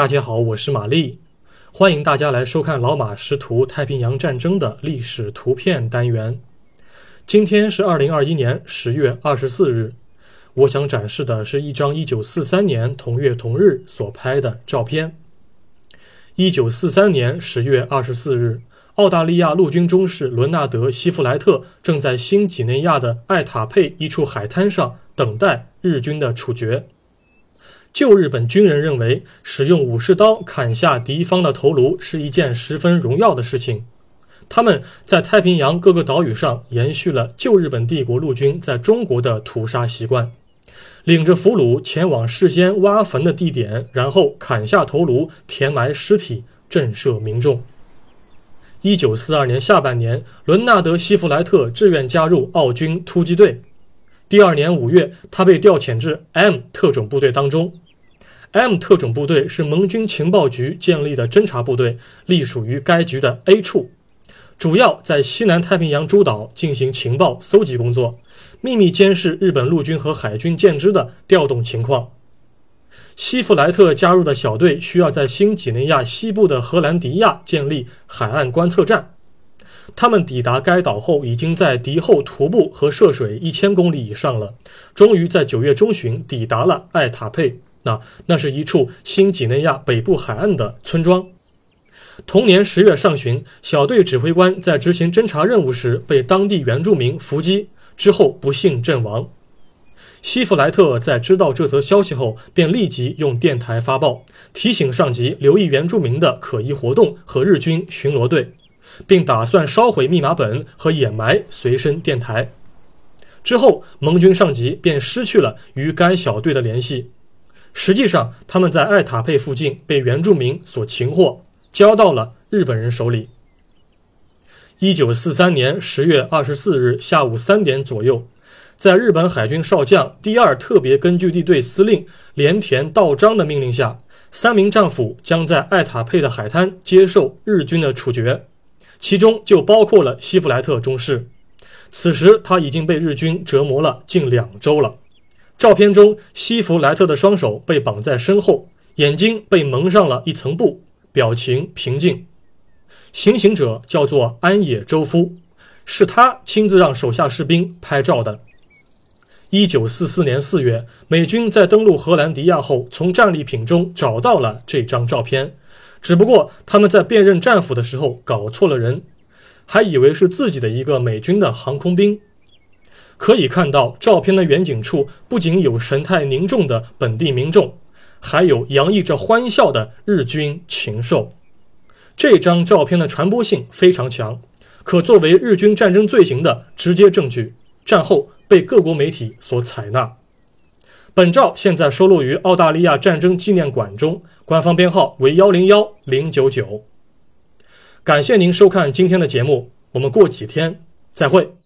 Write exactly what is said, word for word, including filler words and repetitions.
大家好，我是玛丽，欢迎大家来收看老马识图太平洋战争的历史图片单元。今天是二零二一年十月二十四日，我想展示的是一张一九四三年同月同日所拍的照片。一九四三年十月二十四日，澳大利亚陆军中士伦纳德·希弗莱特正在新几内亚的艾塔佩一处海滩上等待日军的处决。旧日本军人认为使用武士刀砍下敌方的头颅是一件十分荣耀的事情，他们在太平洋各个岛屿上延续了旧日本帝国陆军在中国的屠杀习惯，领着俘虏前往事先挖坟的地点，然后砍下头颅填埋尸体，震慑民众。一九四二年下半年，伦纳德·希弗莱特志愿加入澳军突击队。第二年五月，他被调遣至 M 特种部队当中。M 特种部队是盟军情报局建立的侦察部队，隶属于该局的 A 处，主要在西南太平洋诸岛进行情报搜集工作，秘密监视日本陆军和海军舰只的调动情况。希弗莱特加入的小队需要在新几内亚西部的荷兰迪亚建立海岸观测站。他们抵达该岛后，已经在敌后徒步和涉水一千公里以上了。终于在九月中旬抵达了艾塔佩，那那是一处新几内亚北部海岸的村庄。同年十月上旬，小队指挥官在执行侦察任务时被当地原住民伏击，之后不幸阵亡。希弗莱特在知道这则消息后，便立即用电台发报，提醒上级留意原住民的可疑活动和日军巡逻队，并打算烧毁密码本和掩埋随身电台。之后，盟军上级便失去了与该小队的联系。实际上，他们在艾塔佩附近被原住民所擒获，交到了日本人手里。一九四三年十月二十四日下午三点左右，在日本海军少将第二特别根据地队司令连田道章的命令下，三名战俘将在艾塔佩的海滩接受日军的处决，其中就包括了希弗莱特中士。此时他已经被日军折磨了近两周了。照片中，希弗莱特的双手被绑在身后，眼睛被蒙上了一层布，表情平静。行刑者叫做安野周夫，是他亲自让手下士兵拍照的。一九四四年四月，美军在登陆荷兰迪亚后，从战利品中找到了这张照片。只不过他们在辨认战俘的时候搞错了人，还以为是自己的一个美军的航空兵。可以看到，照片的远景处不仅有神态凝重的本地民众，还有洋溢着欢笑的日军禽兽。这张照片的传播性非常强，可作为日军战争罪行的直接证据，战后被各国媒体所采纳。本照现在收录于澳大利亚战争纪念馆中，官方编号为一零一零九九。感谢您收看今天的节目，我们过几天再会。